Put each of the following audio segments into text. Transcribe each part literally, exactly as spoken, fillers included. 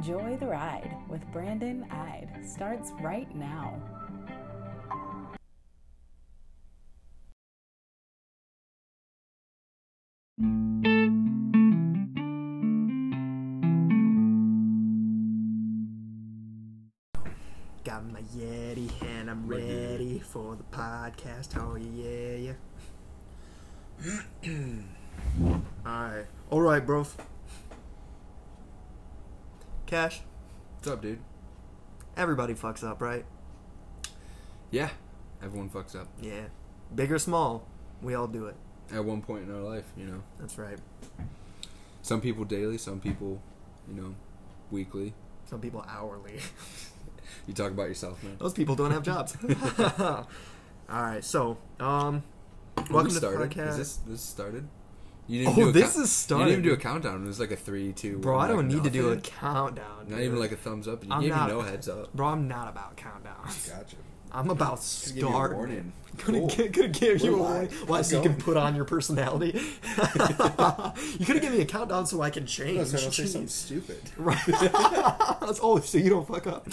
Enjoy the Ride with Brandon Ide starts right now. Got my Yeti and I'm ready for the podcast. Oh yeah, yeah. Alright. Alright, bro. Cash. What's up, dude? Everybody fucks up, right? Yeah. Everyone fucks up. Yeah. Big or small, we all do it. At one point in our life, you know. That's right. Some people daily, some people, you know, weekly. Some people hourly. You talk about yourself, man. Those people don't have jobs. All right, so, um, welcome we to the podcast. Is this, this started? You didn't oh, do this co- is started. You didn't even do a countdown. It was like a three, two, bro, one. Bro, I don't like need nothing. To do a countdown. Dude. Not even like a thumbs up. You I'm gave not, me no heads up. Bro, I'm not about countdowns. Gotcha. I'm about start. Warning. Cool. Could have give you a warning. Why? So you can put on your personality. You could have given me a countdown so I can change. No, so I don't say something stupid. Right. Oh, so you don't fuck up.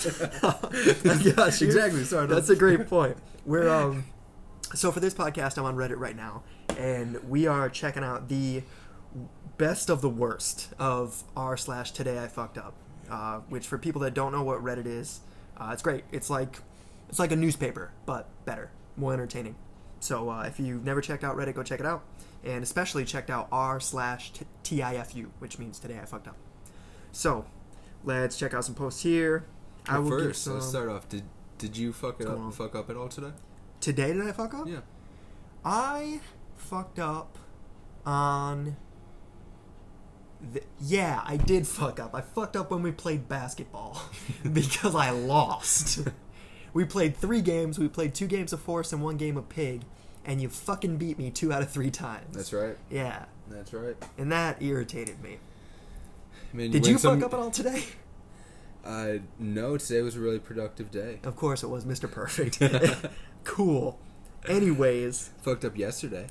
Yes, exactly. Sorry. That's a great point. We're um. So for this podcast, I'm on Reddit right now, and we are checking out the best of the worst of r slash today I fucked up, uh, which for people that don't know what Reddit is, uh, it's great. It's like It's like a newspaper, but better, more entertaining. So uh, if you've never checked out Reddit, go check it out. And especially checked out r slash tifu, which means today I fucked up. So let's check out some posts here. But I will first, some... let's start off. Did did you fuck it up and fuck up at all today? Today did I fuck up? Yeah. I fucked up on... The, yeah, I did fuck up. I fucked up when we played basketball because I lost. We played three games. We played two games of force and one game of pig, and you fucking beat me two out of three times. That's right. Yeah. That's right. And that irritated me. I mean, did you some... fuck up at all today? Uh, no, today was a really productive day. Of course it was, Mister Perfect. Cool. Anyways. Fucked up yesterday.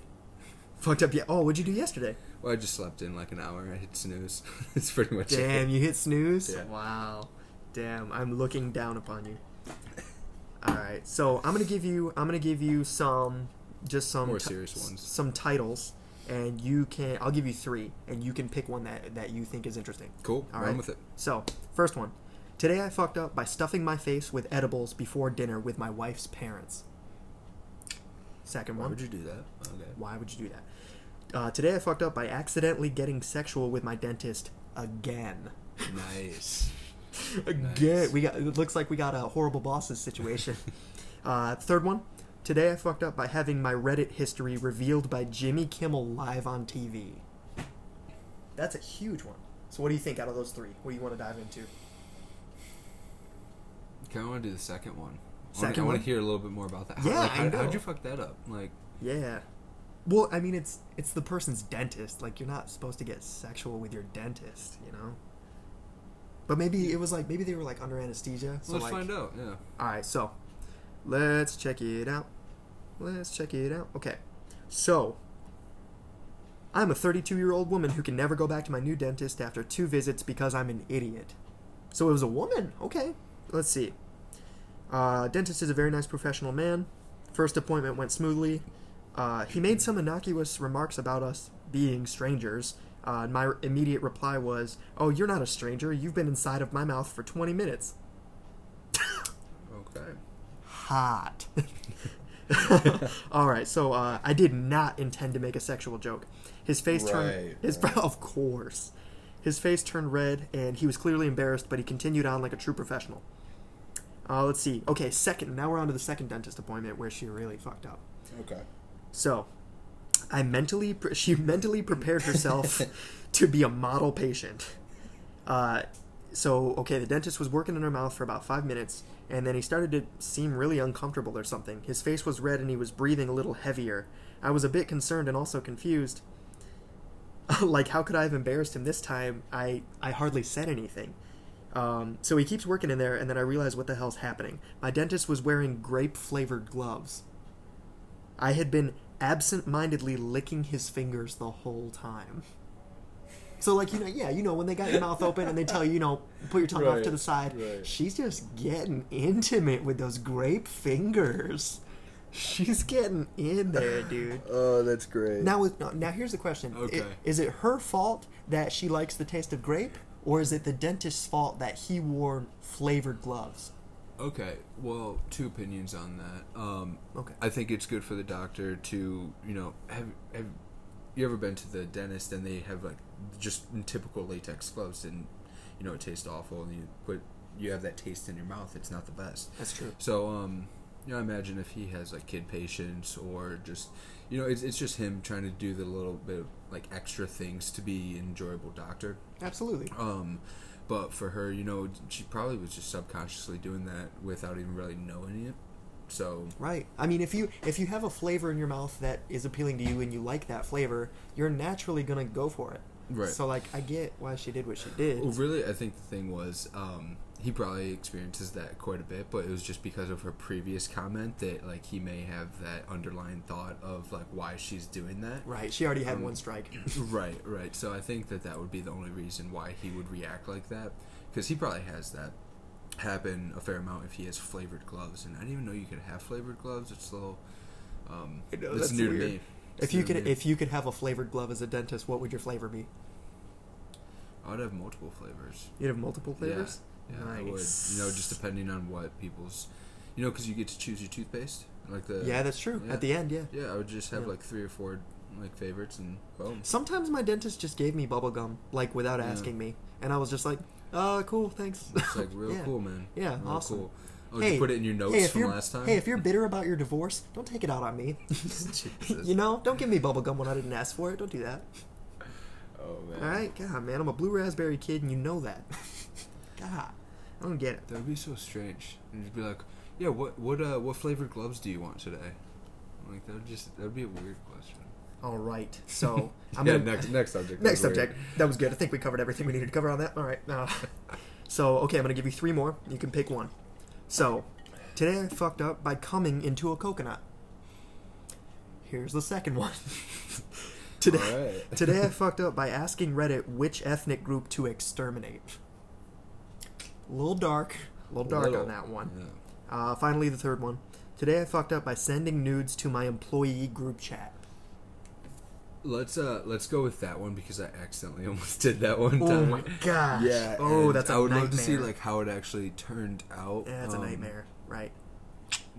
Fucked up, yeah. Oh, what'd you do yesterday? Well, I just slept in like an hour. I hit snooze. That's pretty much Damn, it. Damn, you hit snooze? Yeah. Wow. Damn, I'm looking down upon you. All right, so I'm gonna give you I'm gonna give you some just some more serious t- ones, some titles, and you can I'll give you three, and you can pick one that, that you think is interesting. Cool. All right, run with it. So first one, today I fucked up by stuffing my face with edibles before dinner with my wife's parents. Second one. Why would you do that? Okay. Why would you do that? Uh, today I fucked up by accidentally getting sexual with my dentist again. Nice. Again, nice. We got. It looks like we got a horrible bosses situation. uh, third one. Today I fucked up by having my Reddit history revealed by Jimmy Kimmel live on T V. That's a huge one. So what do you think out of those three? What do you want to dive into? Okay, I want to do the second one. Second I want to hear a little bit more about that. How, yeah, like, how, I know. How'd you fuck that up? Like, yeah. Well, I mean, it's it's the person's dentist. Like, you're not supposed to get sexual with your dentist, you know? But maybe it was like, maybe they were like under anesthesia. So let's like, find out, yeah. Alright, so let's check it out. Let's check it out. Okay, so I'm a thirty-two-year-old woman who can never go back to my new dentist after two visits because I'm an idiot. So it was a woman. Okay, let's see. Uh, dentist is a very nice professional man. First appointment went smoothly. Uh, he made some innocuous remarks about us being strangers. Uh, and my immediate reply was, "Oh, you're not a stranger. You've been inside of my mouth for twenty minutes." Okay. Hot. All right. So uh, I did not intend to make a sexual joke. His face right, turned. His right. Of course. His face turned red, and he was clearly embarrassed. But he continued on like a true professional. Uh, let's see. Okay, second. Now we're on to the second dentist appointment where she really fucked up. Okay. So. I mentally, pre- she mentally prepared herself to be a model patient. Uh, so, okay, the dentist was working in her mouth for about five minutes, and then he started to seem really uncomfortable or something. His face was red, and he was breathing a little heavier. I was a bit concerned and also confused. Like, how could I have embarrassed him this time? I, I hardly said anything. Um, so he keeps working in there, and then I realize what the hell's happening. My dentist was wearing grape-flavored gloves. I had been absent-mindedly licking his fingers the whole time. So, like, you know, yeah, you know, when they got your mouth open and they tell you, you know, put your tongue right, off to the side, right. She's just getting intimate with those grape fingers. She's getting in there, dude. Oh, that's great. Now, with, now here's the question. Okay. It, is it her fault that she likes the taste of grape, or is it the dentist's fault that he wore flavored gloves? Okay, well, two opinions on that. Um, okay. I think it's good for the doctor to, you know, have, have you ever been to the dentist and they have, like, just typical latex gloves and, you know, it tastes awful and you put, you have that taste in your mouth. It's not the best. That's true. So, um... you know, I imagine if he has, like, kid patients or just, you know, it's it's just him trying to do the little bit of, like, extra things to be an enjoyable doctor. Absolutely. Um, but for her, you know, she probably was just subconsciously doing that without even really knowing it. So right. I mean, if you if you have a flavor in your mouth that is appealing to you and you like that flavor, you're naturally gonna go for it. Right. So, like, I get why she did what she did. Well, really, I think the thing was, um, he probably experiences that quite a bit, but it was just because of her previous comment that, like, he may have that underlying thought of, like, why she's doing that. Right. She already had um, one strike. Right, right. So I think that that would be the only reason why he would react like that, because he probably has that happen a fair amount if he has flavored gloves, and I didn't even know you could have flavored gloves. It's a little, um, I know, it's that's new weird. To me. If you could, if you could have a flavored glove as a dentist, what would your flavor be? I would have multiple flavors. You'd have multiple flavors? Yeah, yeah nice. I would. You know, just depending on what people's, you know, because you get to choose your toothpaste, like the. Yeah, that's true. Yeah. At the end, yeah. Yeah, I would just have yeah. like three or four like favorites, and boom. Sometimes my dentist just gave me bubble gum, like without asking yeah. me, and I was just like, "Oh, cool, thanks." It's like real yeah. cool, man. Yeah, real awesome. Cool. Oh, hey, did you put it in your notes hey, from last time? Hey, if you're bitter about your divorce, don't take it out on me. You know, don't give me bubblegum when I didn't ask for it. Don't do that. Oh, man. All right? God, man, I'm a blue raspberry kid, and you know that. God, I don't get it. That would be so strange. And just be like, yeah, what what uh, what flavored gloves do you want today? Like, that would just that would be a weird question. All right, so... I'm yeah, gonna, next, next subject. Next subject. Weird. That was good. I think we covered everything we needed to cover on that. All right. Uh, so, okay, I'm going to give you three more. You can pick one. So, today I fucked up by coming into a coconut. Here's the second one. Today, right. Today I fucked up by asking Reddit which ethnic group to exterminate. A little dark. A little dark a little, on that one. Yeah. Uh, finally, the third one. Today I fucked up by sending nudes to my employee group chat. Let's uh let's go with that one because I accidentally almost did that one time. Oh my gosh. Yeah. Oh, that's a nightmare. I would nightmare. love to see like how it actually turned out. Yeah, that's um, a nightmare, right?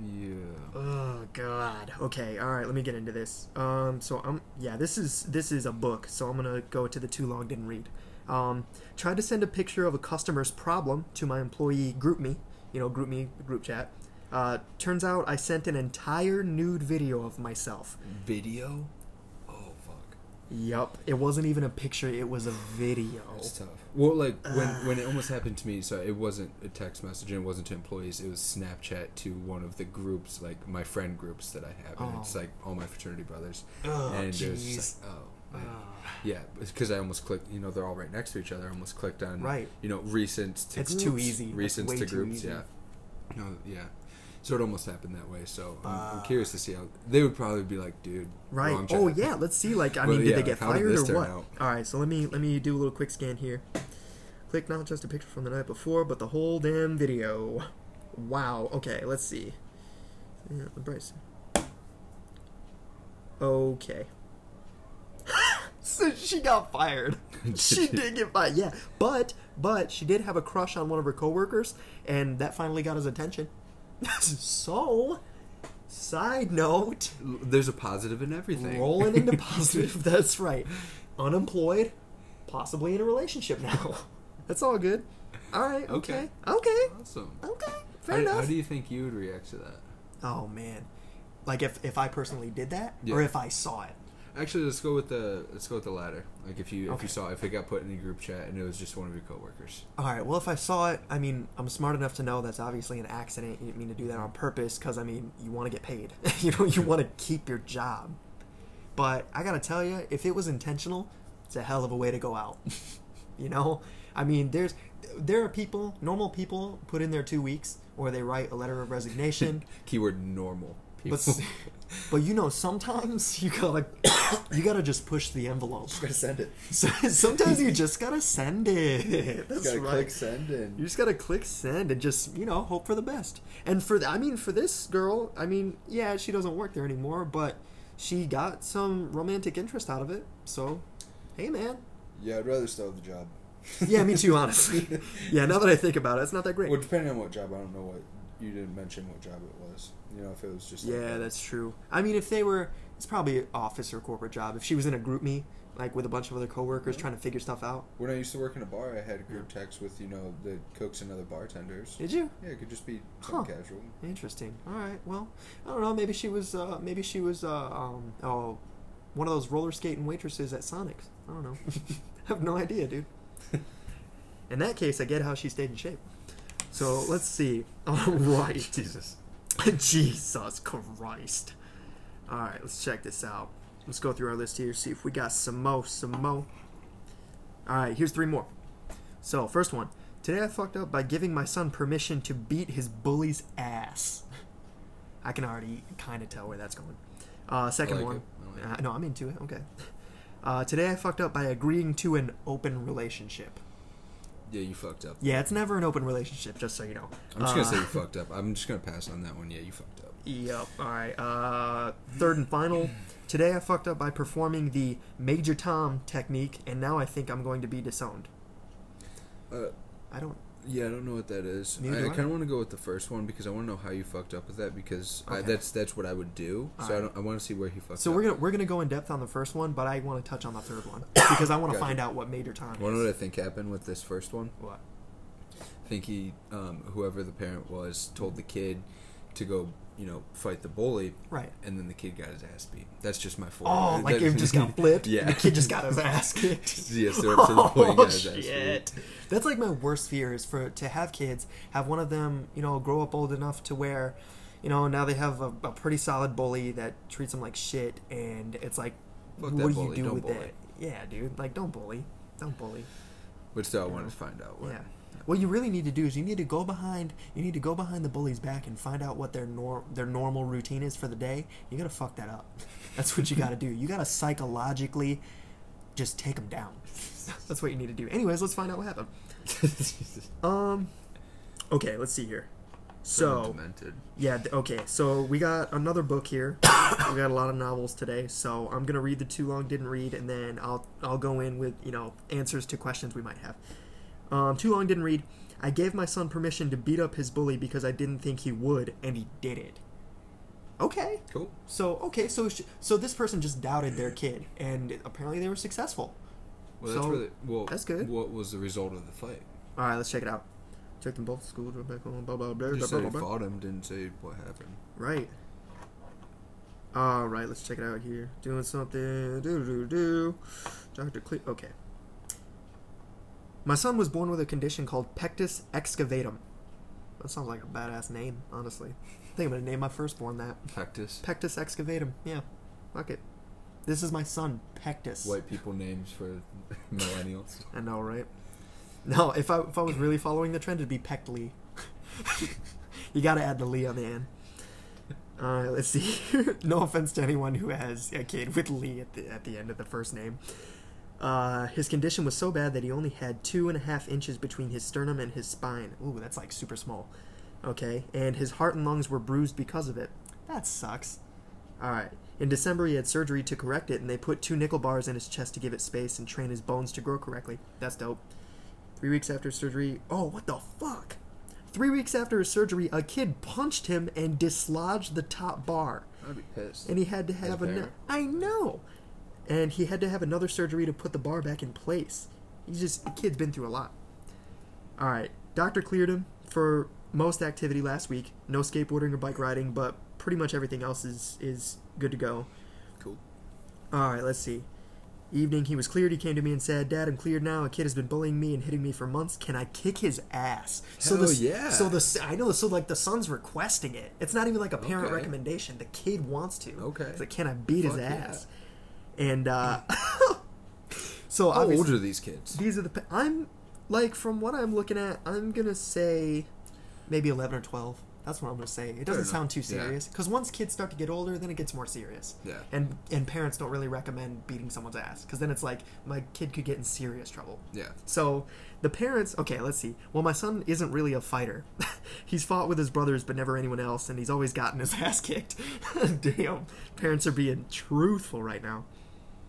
Yeah. Oh god. Okay. All right. Let me get into this. Um. So I'm. Yeah. This is this is a book. So I'm gonna go to the too long didn't read. Um. Tried to send a picture of a customer's problem to my employee GroupMe. You know, GroupMe group chat. Uh. Turns out I sent an entire nude video of myself. Video. Yup. It wasn't even a picture, it was a video. That's tough. Well, like, when, uh, when it almost happened to me, so it wasn't a text message and it wasn't to employees, it was Snapchat to one of the groups, like, my friend groups that I have, and oh. it's, like, all my fraternity brothers. Oh, and it was just like, oh, man. Oh. Yeah, because I almost clicked, you know, they're all right next to each other, I almost clicked on, right. you know, recent to it's groups. It's too easy. Recent to groups, easy. yeah. No, yeah. So it almost happened that way. So I'm, uh, I'm curious to see how they would probably be like, dude. Right. Wrong oh yeah. Let's see. Like, I mean, well, did yeah, they get like, fired or what? Out? All right. So let me let me do a little quick scan here. Click not just a picture from the night before, but the whole damn video. Wow. Okay. Let's see. Yeah, Bryce. Okay. So she got fired. She did get fired. Yeah. But but she did have a crush on one of her coworkers, and that finally got his attention. So, side note. There's a positive in everything. Rolling into positive, that's right. Unemployed, possibly in a relationship now. That's all good. All right, okay. Okay. okay. Awesome. Okay, fair how, enough. How do you think you would react to that? Oh, man. Like, if, if I personally did that? Yeah. Or if I saw it? Actually, let's go with the let's go with the latter. Like if you okay. if you saw if it got put in the group chat and it was just one of your coworkers. All right. Well, if I saw it, I mean, I'm smart enough to know that's obviously an accident. You didn't mean to do that on purpose because I mean, you want to get paid. You know, you want to keep your job. But I gotta tell you, if it was intentional, it's a hell of a way to go out. You know, I mean, there's there are people, normal people, put in their two weeks or they write a letter of resignation. Keyword normal. people. But, but you know, sometimes you gotta you gotta just push the envelope. Just gotta send it. So, sometimes you just gotta send it. That's you gotta right. Click send in. You just gotta click send and just, you know, hope for the best. And for the, I mean, for this girl, I mean, yeah, she doesn't work there anymore, but she got some romantic interest out of it. So, hey, man. Yeah, I'd rather still have the job. Yeah, me too, honestly. Yeah, now that I think about it, it's not that great. Well, depending on what job, I don't know what... You didn't mention what job it was. You know, if it was just... Like yeah, that. That's true. I mean, if they were... It's probably an office or corporate job. If she was in a GroupMe, like, with a bunch of other coworkers yeah. trying to figure stuff out. When I used to work in a bar, I had a group yeah. text with, you know, the cooks and other bartenders. Did you? Yeah, it could just be huh. casual. Interesting. All right, well, I don't know. Maybe she was, uh, maybe she was, uh, um, oh, one of those roller skating waitresses at Sonic's. I don't know. I have no idea, dude. In that case, I get how she stayed in shape. So, let's see. All right. Jesus. Jesus Christ. All right, let's check this out. Let's go through our list here, see if we got some mo, some mo. All right, here's three more. So, first one. Today I fucked up by giving my son permission to beat his bully's ass. I can already kind of tell where that's going. Uh, second I like one. It. I like it. Uh, no, I'm into it. Okay. Uh, today I fucked up by agreeing to an open relationship. Yeah, you fucked up. Yeah, it's never an open relationship, just so you know. I'm just going to uh, say you fucked up. I'm just going to pass on that one. Yeah, you fucked up. Yep. All right. Uh, third and final. Today I fucked up by performing the Major Tom technique, and now I think I'm going to be disowned. Uh, I don't... Yeah, I don't know what that is. I, I kind of want to go with the first one because I want to know how you fucked up with that because okay. I, that's that's what I would do. So right. I don't. I want to see where he fucked so up. So we're gonna we're gonna go in depth on the first one, but I want to touch on the third one because I want to find you. out what Major Tom is. You know what I think happened with this first one? What? I think he, um, whoever the parent was, told the kid to go, you know, fight the bully. Right. And then the kid got his ass beat. That's just my fault. Oh, that, like it just got flipped? Yeah. The kid just got his ass kicked. Yeah, so oh, the boy got his shit. ass beat. That's like my worst fear is for to have kids, have one of them, you know, grow up old enough to where, you know, now they have a, a pretty solid bully that treats them like shit, and it's like, Fuck what do bully. you do don't with bully. that? Yeah, dude. Like, don't bully. Don't bully. But still, I wanted to find out what. Yeah. What you really need to do is you need to go behind you need to go behind the bully's back and find out what their nor their normal routine is for the day. You gotta fuck that up. That's what you gotta do. You gotta psychologically just take them down. That's what you need to do. Anyways, let's find out what happened. um, okay, let's see here. So yeah, okay. So we got another book here. We got a lot of novels today. So I'm gonna read the too long didn't read, and then I'll I'll go in with you know answers to questions we might have. Um, too long didn't read. I gave my son permission to beat up his bully because I didn't think he would, and he did it. Okay. Cool. So okay, so sh so this person just doubted their kid, and apparently they were successful. Well, so, that's really well. That's good. What was the result of the fight? All right, let's check it out. Took them both to school. Back home. Blah blah blah. Just blah, blah, blah, blah. Fought him. Didn't say what happened. Right. All right, let's check it out here. Doing something. Do do do. Doctor Cle. Okay. My son was born with a condition called Pectus Excavatum. That sounds like a badass name, honestly. I think I'm going to name my firstborn that. Pectus? Pectus Excavatum, yeah. Fuck it. This is my son, Pectus. White people names for millennials. I know, right? No, if I, if I was really following the trend, it'd be Pectly. You got to add the Lee on the end. All right, let's see. No offense to anyone who has a kid with Lee at the, at the end of the first name. Uh, his condition was so bad that he only had two and a half inches between his sternum and his spine. Ooh, that's like super small. Okay, and his heart and lungs were bruised because of it. That sucks. Alright, in December he had surgery to correct it, and they put two nickel bars in his chest to give it space and train his bones to grow correctly. That's dope. Three weeks after surgery... Oh, what the fuck? Three weeks after his surgery, a kid punched him and dislodged the top bar. I'd be pissed. And he had to have a... I know! And he had to have another surgery to put the bar back in place. He's just, the kid's been through a lot. All right, doctor cleared him for most activity last week. No skateboarding or bike riding, but pretty much everything else is, is good to go. Cool. All right, let's see. Evening, he was cleared. He came to me and said, "Dad, I'm cleared now. A kid has been bullying me and hitting me for months. Can I kick his ass?" Hell so the, yeah. So the I know. So like the son's requesting it. It's not even like a parent okay. recommendation. The kid wants to. Okay. It's like, can I beat Fuck his ass? Yeah. And, uh, so how old are these kids? These are the, I'm, like, from what I'm looking at, I'm gonna say maybe eleven or twelve. That's what I'm going to say. It doesn't sound too serious. Because yeah. once kids start to get older, then it gets more serious. Yeah. And and parents don't really recommend beating someone's ass. Because then it's like, my kid could get in serious trouble. Yeah. So the parents, okay, let's see. Well, my son isn't really a fighter. He's fought with his brothers, but never anyone else. And he's always gotten his ass kicked. Damn. Parents are being truthful right now.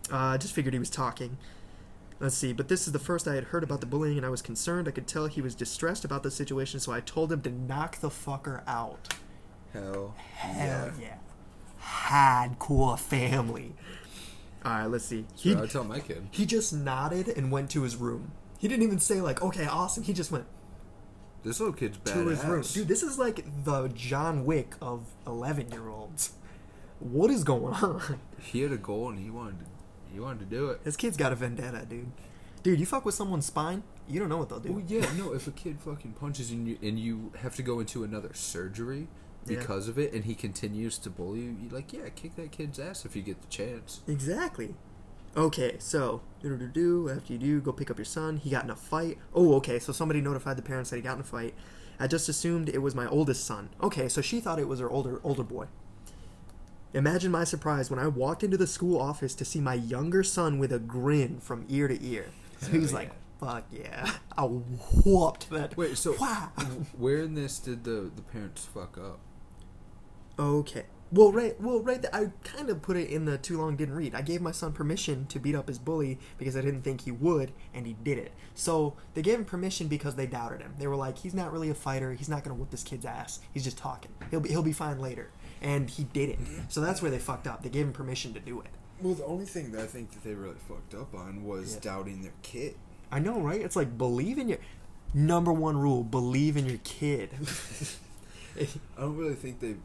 I uh, just figured he was talking. Let's see, but this is the first I had heard about the bullying, and I was concerned. I could tell he was distressed about the situation, so I told him to knock the fucker out. Hell, Hell yeah. yeah. Hardcore family. All right, let's see. He, I tell my kid. He just nodded and went to his room. He didn't even say, like, okay, awesome. He just went. This little kid's badass. To his room. Dude, this is like the John Wick of eleven-year-olds. What is going on? He had a goal, and he wanted to. You wanted to do it. This kid's got a vendetta, dude. Dude, you fuck with someone's spine, you don't know what they'll do. Well, yeah, no, if a kid fucking punches in you and you have to go into another surgery because yeah. of it, and he continues to bully you, you're like, yeah, kick that kid's ass if you get the chance. Exactly. Okay, so, do-do-do-do, after you do, go pick up your son. He got in a fight. Oh, okay, so somebody notified the parents that he got in a fight. I just assumed it was my oldest son. Okay, so she thought it was her older older boy. Imagine my surprise when I walked into the school office to see my younger son with a grin from ear to ear. So he was yeah. like, fuck yeah. I whooped that. Wait, so wow. where in this did the, the parents fuck up? Okay. Well, right, well, right there, I kind of put it in the too long didn't read. I gave my son permission to beat up his bully because I didn't think he would, and he did it. So they gave him permission because they doubted him. They were like, he's not really a fighter. He's not going to whoop this kid's ass. He's just talking. He'll be, he'll be fine later. And he did it. So that's where they fucked up. They gave him permission to do it. Well, the only thing that I think that they really fucked up on was yeah. doubting their kid. I know, right? It's like, believe in your... Number one rule, believe in your kid. I don't really think they...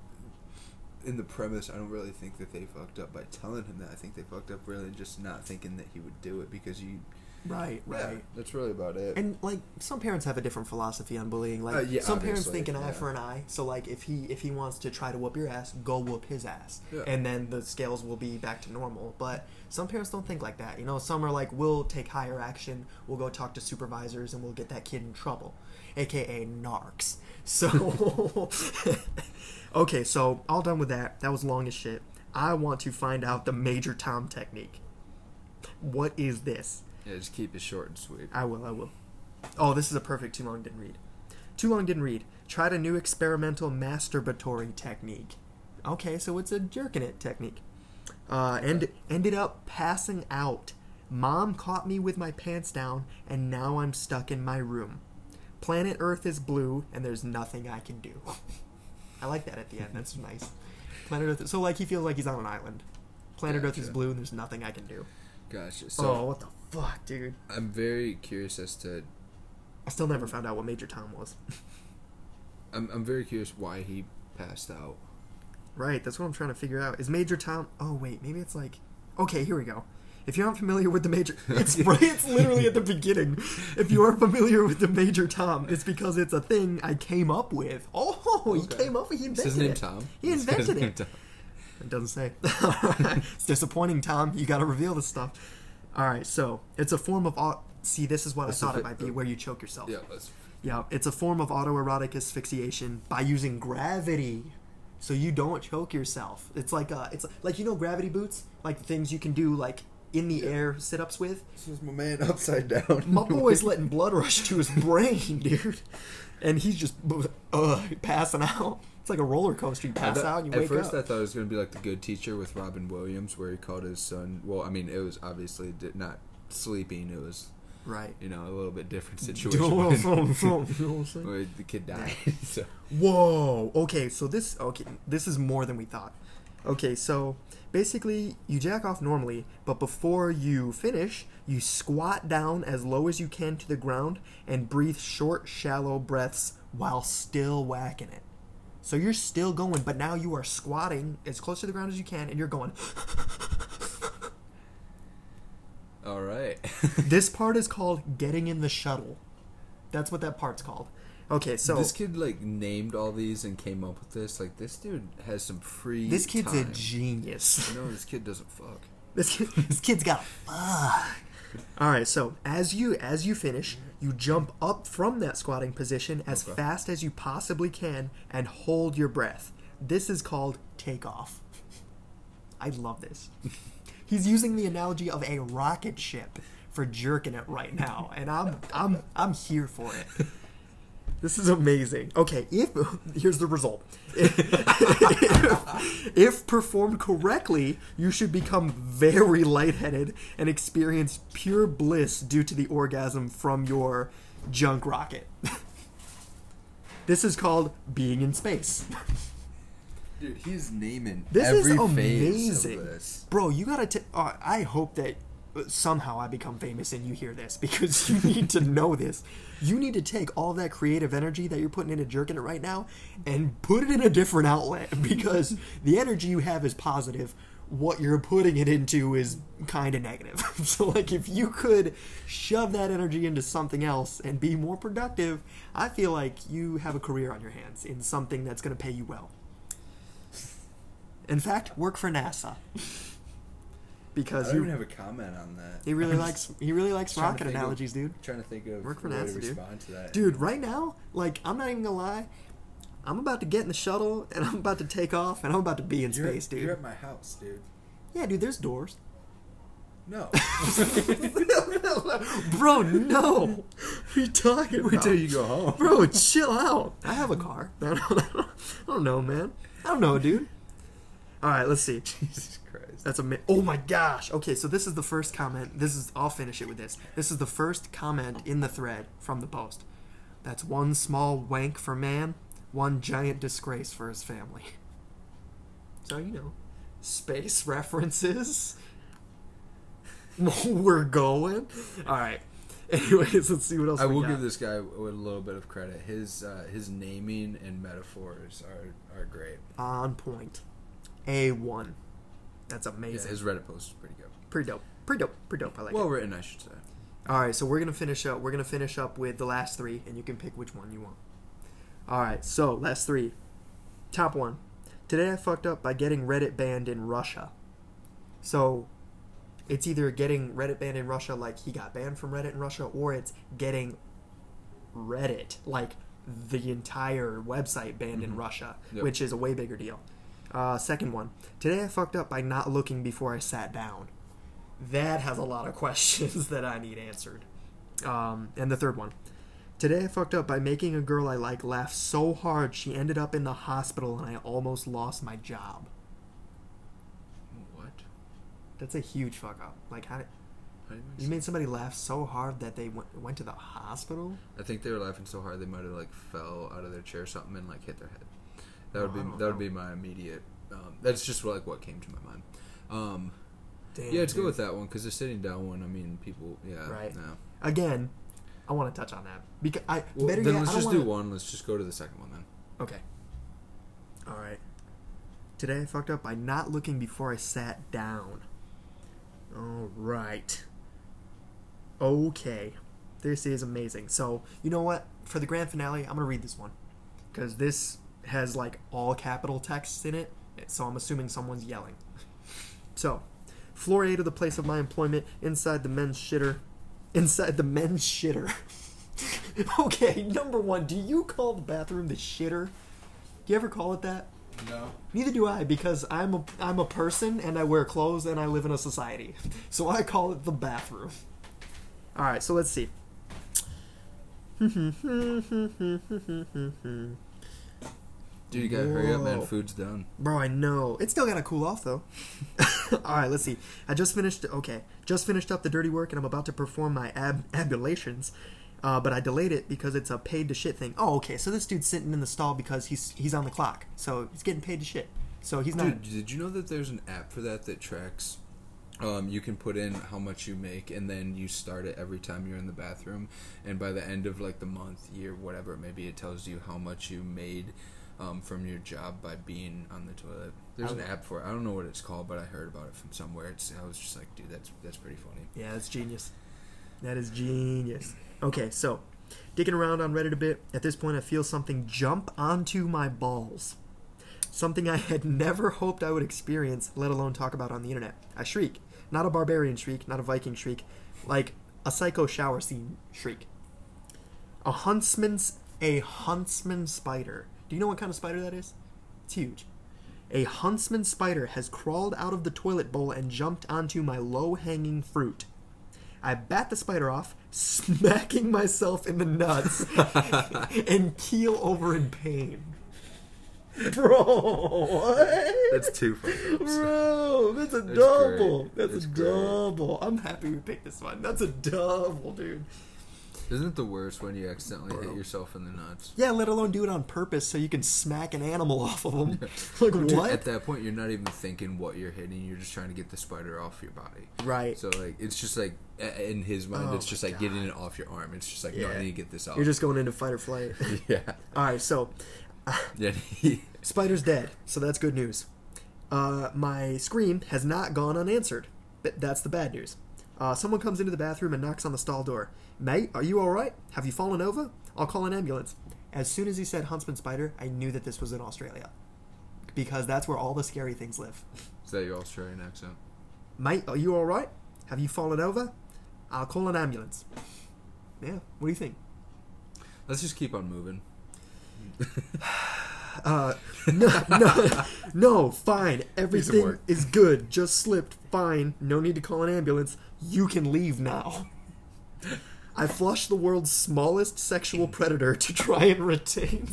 In the premise, I don't really think that they fucked up by telling him that. I think they fucked up really just not thinking that he would do it because you... Right, yeah, right. That's really about it. And like some parents have a different philosophy on bullying. Like uh, yeah, some parents think an yeah. eye for an eye. So like if he if he wants to try to whoop your ass, go whoop his ass, yeah. and then the scales will be back to normal. But some parents don't think like that. You know, some are like, we'll take higher action. We'll go talk to supervisors, and we'll get that kid in trouble, aka narcs. So okay, so all done with that. That was long as shit. I want to find out the Major Tom technique. What is this? Yeah, just keep it short and sweet. I will, I will. Oh, this is a perfect too long didn't read. Too long didn't read. Tried a new experimental masturbatory technique. Okay, so it's a jerking it technique. Uh, yeah. and ended up passing out. Mom caught me with my pants down, and now I'm stuck in my room. Planet Earth is blue, and there's nothing I can do. I like that at the end. That's nice. Planet Earth. So like he feels like he's on an island. Planet gotcha. Earth is blue, and there's nothing I can do. Gotcha. So oh, what the. Fuck, dude. I'm very curious as to... I still never found out what Major Tom was. I'm I'm very curious why he passed out. Right, that's what I'm trying to figure out. Is Major Tom... Oh, wait, maybe it's like... Okay, here we go. If you aren't familiar with the Major... It's, right, it's literally at the beginning. If you aren't familiar with the Major Tom, it's because it's a thing I came up with. Oh, he okay. came up with... He invented his name it. Tom. He invented his name it. Tom. It doesn't say. It's disappointing, Tom. You gotta reveal this stuff. All right, so it's a form of... Au- See, this is what I thought it might be, where you choke yourself. Yeah, that's... yeah, it's a form of autoerotic asphyxiation by using gravity, so you don't choke yourself. It's like a, it's like, you know, gravity boots, like things you can do like in the yeah. air sit-ups with. This is my man upside down. My boy's letting blood rush to his brain, dude, and he's just uh, passing out. It's like a roller coaster. You pass thought, out and you wake up. At first I thought it was going to be like The Good Teacher with Robin Williams, where he called his son... Well, I mean, it was obviously not sleeping. It was, right. you know, a little bit different situation. Where the kid died. So. Whoa. Okay, so this... Okay, this is more than we thought. Okay, so basically you jack off normally, but before you finish, you squat down as low as you can to the ground and breathe short, shallow breaths while still whacking it. So you're still going, but now you are squatting as close to the ground as you can, and you're going. All right. This part is called getting in the shuttle. That's what that part's called. Okay, so this kid like named all these and came up with this. Like this dude has some free. This kid's time. A genius. No, this kid doesn't fuck. This kid, this kid's got a fuck. All right, so as you as you finish, You jump up from that squatting position as okay. fast as you possibly can and hold your breath. This is called takeoff. I love this. He's using the analogy of a rocket ship for jerking it right now, and I'm I'm I'm here for it. This is amazing. Okay, if here's the result. If, if, if performed correctly, you should become very lightheaded and experience pure bliss due to the orgasm from your junk rocket. This is called being in space. Dude, he's naming this every is amazing. Phase of this. Bro, you gotta... T- uh, I hope that somehow I become famous and you hear this, because you need to know this. You need to take all that creative energy that you're putting into jerking it right now and put it in a different outlet, because the energy you have is positive. What you're putting it into is kind of negative. So, like, if you could shove that energy into something else and be more productive, I feel like you have a career on your hands in something that's going to pay you well. In fact, work for NASA. Because I don't you, even have a comment on that. He really likes he really likes rocket analogies, of, dude. I'm trying to think of Work for NASA, to respond dude. to that. Dude, right now, like, I'm not even gonna lie, I'm about to get in the shuttle and I'm about to take off and I'm about to be in you're, space, dude. You're at my house, dude. Yeah, dude. There's doors. No. Bro, no. What are you talking about? Wait till you go home, bro. Chill out. I have a car. I don't know, man. I don't know, dude. All right, let's see. Jesus Christ. That's amazing. Oh, my gosh. Okay, so this is the first comment. This is. I'll finish it with this. This is the first comment in the thread from the post. That's one small wank for man, one giant disgrace for his family. So, you know, space references. We're going. All right. Anyways, let's see what else I we will got. Give this guy a little bit of credit. His uh, his naming and metaphors are, are great. On point. A one. That's amazing. His, his Reddit post is pretty good. Pretty dope. Pretty dope. Pretty dope. I like well it. Well written, I should say. All right, so we're going to finish up. We're going to finish up with the last three, and you can pick which one you want. All right, so last three. Top one. Today I fucked up by getting Reddit banned in Russia. So it's either getting Reddit banned in Russia, like he got banned from Reddit in Russia, or it's getting Reddit, like the entire website banned mm-hmm. in Russia, yep. which is a way bigger deal. Uh, second one. Today I fucked up by not looking before I sat down. That has a lot of questions that I need answered. Um, and the third one. Today I fucked up by making a girl I like laugh so hard she ended up in the hospital and I almost lost my job. What? That's a huge fuck up. Like, how did... How did you made somebody laugh so hard that they went, went to the hospital? I think they were laughing so hard they might have, like, fell out of their chair or something and, like, hit their head. That would be that know. would be my immediate. Um, that's just what, like what came to my mind. Um, Damn, yeah, let's dude. go with that one because the sitting down one. I mean, people. Yeah, right. No. Again, I want to touch on that because I. Well, better then yet, let's I just wanna... do one. Let's just go to the second one then. Okay. All right. Today I fucked up by not looking before I sat down. All right. Okay, this is amazing. So you know what? For the grand finale, I'm gonna read this one because this. Has like all capital texts in it, so I'm assuming someone's yelling. So, floor eight of the place of my employment, inside the men's shitter. Inside the men's shitter. Okay, number one, do you call the bathroom the shitter? Do you ever call it that? No. Neither do I, because I'm a I'm a person and I wear clothes and I live in a society, so I call it the bathroom. All right, so let's see. Dude, you gotta Whoa. hurry up, man. Food's done. Bro, I know. It's still gotta cool off, though. Alright, let's see. I just finished... Okay. Just finished up the dirty work, and I'm about to perform my ab- ablutions, uh, but I delayed it because it's a paid-to-shit thing. Oh, okay. So this dude's sitting in the stall because he's he's on the clock. So he's getting paid to shit. So he's not... Dude, did you know that there's an app for that that tracks... Um, you can put in how much you make, and then you start it every time you're in the bathroom, and by the end of, like, the month, year, whatever, maybe it tells you how much you made... Um, from your job by being on the toilet. There's an app for it. I don't know what it's called, but I heard about it from somewhere. It's, I was just like, dude, that's that's pretty funny. Yeah, that's genius. That is genius. Okay, so, digging around on Reddit a bit, at this point I feel something jump onto my balls. Something I had never hoped I would experience, let alone talk about on the internet. I shriek. Not a barbarian shriek, not a Viking shriek. Like, a psycho shower scene shriek. A huntsman's a huntsman spider. Do you know what kind of spider that is? It's huge. A huntsman spider has crawled out of the toilet bowl and jumped onto my low-hanging fruit. I bat the spider off, smacking myself in the nuts, and keel over in pain. Bro, what? That's two photos. Bro, that's a that's double. Great. That's, that's a great. double. I'm happy we picked this one. That's a double, dude. Isn't it the worst when you accidentally Bro. hit yourself in the nuts? Yeah, let alone do it on purpose so you can smack an animal off of them. Like, dude, what? At that point, you're not even thinking what you're hitting. You're just trying to get the spider off your body. Right. So, like, it's just like, in his mind, oh, it's just like God. getting it off your arm. It's just like, yeah. no, I need to get this off. You're just going into fight or flight. Yeah. All right, so, uh, spider's dead, so that's good news. Uh, my scream has not gone unanswered. But that's the bad news. Uh, someone comes into the bathroom and knocks on the stall door. Mate, are you alright? Have you fallen over? I'll call an ambulance. As soon as he said Huntsman Spider, I knew that this was in Australia. Because that's where all the scary things live. Is that your Australian accent? Mate, are you alright? Have you fallen over? I'll call an ambulance. Yeah, what do you think? Let's just keep on moving. Uh, no, no, no, fine. Everything is good. Just slipped. Fine. No need to call an ambulance. You can leave now. I flushed the world's smallest sexual predator to try and retain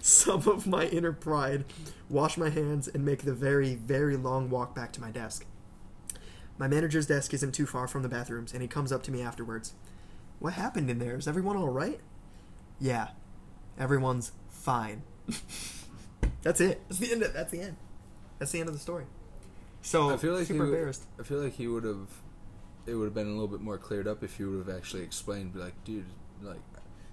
some of my inner pride, wash my hands, and make the very, very long walk back to my desk. My manager's desk isn't too far from the bathrooms, and he comes up to me afterwards. What happened in there? Is everyone all right? Yeah. Everyone's fine. That's it. That's the end of, that's the end. That's the end of the story. So, I feel like super would, embarrassed. I feel like he would have... It would have been a little bit more cleared up if you would have actually explained, be like, dude, like,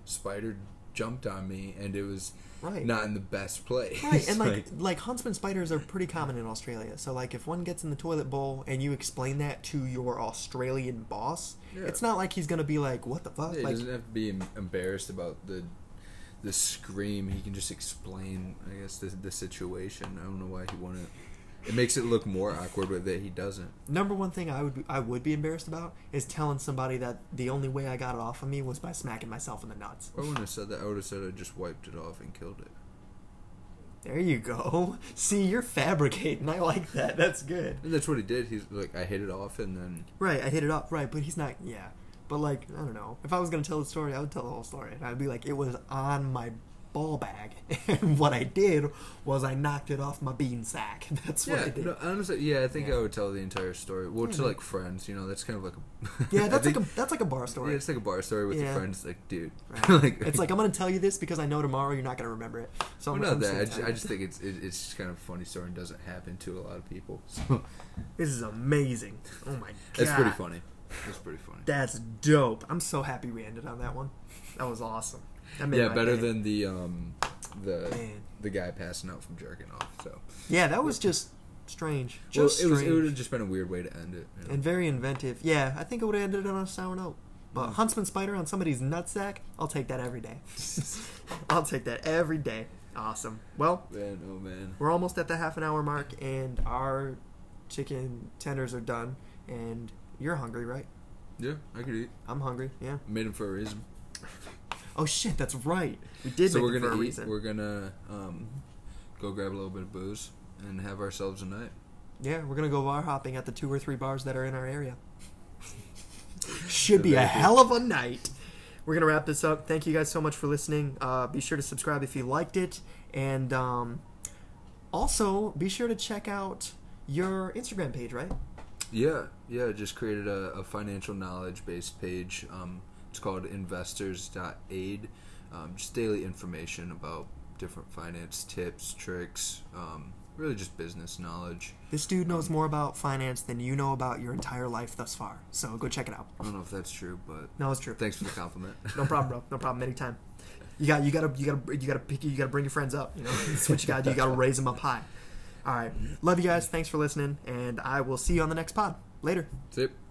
spider jumped on me, and it was right. not in the best place. Right, and, like, like, like, huntsman spiders are pretty common in Australia. So, like, if one gets in the toilet bowl and you explain that to your Australian boss, yeah. it's not like he's going to be like, what the fuck? Yeah, he like, doesn't have to be embarrassed about the the scream. He can just explain, I guess, the, the situation. I don't know why he wanted it. It makes it look more awkward with that he doesn't. Number one thing I would be, I would be embarrassed about is telling somebody that the only way I got it off of me was by smacking myself in the nuts. I wouldn't have said that. I would have said I just wiped it off and killed it. There you go. See, you're fabricating. I like that. That's good. And that's what he did. He's like, I hit it off and then... Right, I hit it off. Right, but he's not... Yeah. But like, I don't know. If I was going to tell the story, I would tell the whole story. And I'd be like, it was on my... ball bag, and what I did was I knocked it off my bean sack. That's what yeah, I did. No, honestly, yeah, I think yeah. I would tell the entire story. Well, yeah, to like friends, you know, that's kind of like a yeah, that's think, like a that's like a bar story. Yeah, it's like a bar story with yeah. your friends. Like, dude, right. like, it's like I'm gonna tell you this because I know tomorrow you're not gonna remember it. So I'm well, not that. I just, I just think it's it, it's just kind of a funny story and doesn't happen to a lot of people. So. This is amazing. Oh my god, that's pretty funny. That's pretty funny. That's dope. I'm so happy we ended on that one. That was awesome. Yeah, better day. than the um, the man. the guy passing out from jerking off. So yeah, that was just strange. Just well, it, it would have just been a weird way to end it, you know? And very inventive. Yeah, I think it would have ended on a sour note. But mm-hmm. Huntsman Spider on somebody's nutsack, I'll take that every day. I'll take that every day. Awesome. Well, man, oh man, we're almost at the half an hour mark, and our chicken tenders are done. And you're hungry, right? Yeah, I could eat. I'm hungry. Yeah, I made them for a reason. Oh shit, that's right. We did so make we're it gonna for a eat, reason. We're gonna um, go grab a little bit of booze and have ourselves a night. Yeah, we're gonna go bar hopping at the two or three bars that are in our area. Should so be a hell of a night. We're gonna wrap this up. Thank you guys so much for listening. Uh, be sure to subscribe if you liked it, and um, also be sure to check out your Instagram page, right? Yeah, yeah. Just created a, a financial knowledge based page. Um, It's called investors dot aid. Um, just daily information about different finance tips, tricks, um, really just business knowledge. This dude knows um, more about finance than you know about your entire life thus far. So go check it out. I don't know if that's true, but no, it's true. Thanks for the compliment. No problem, bro. No problem. Anytime. You got, you got to, you got to, you got to pick, you got to bring your friends up. You know, that's what you got to do. You got to raise them up high. All right, love you guys. Thanks for listening, and I will see you on the next pod. Later. See you.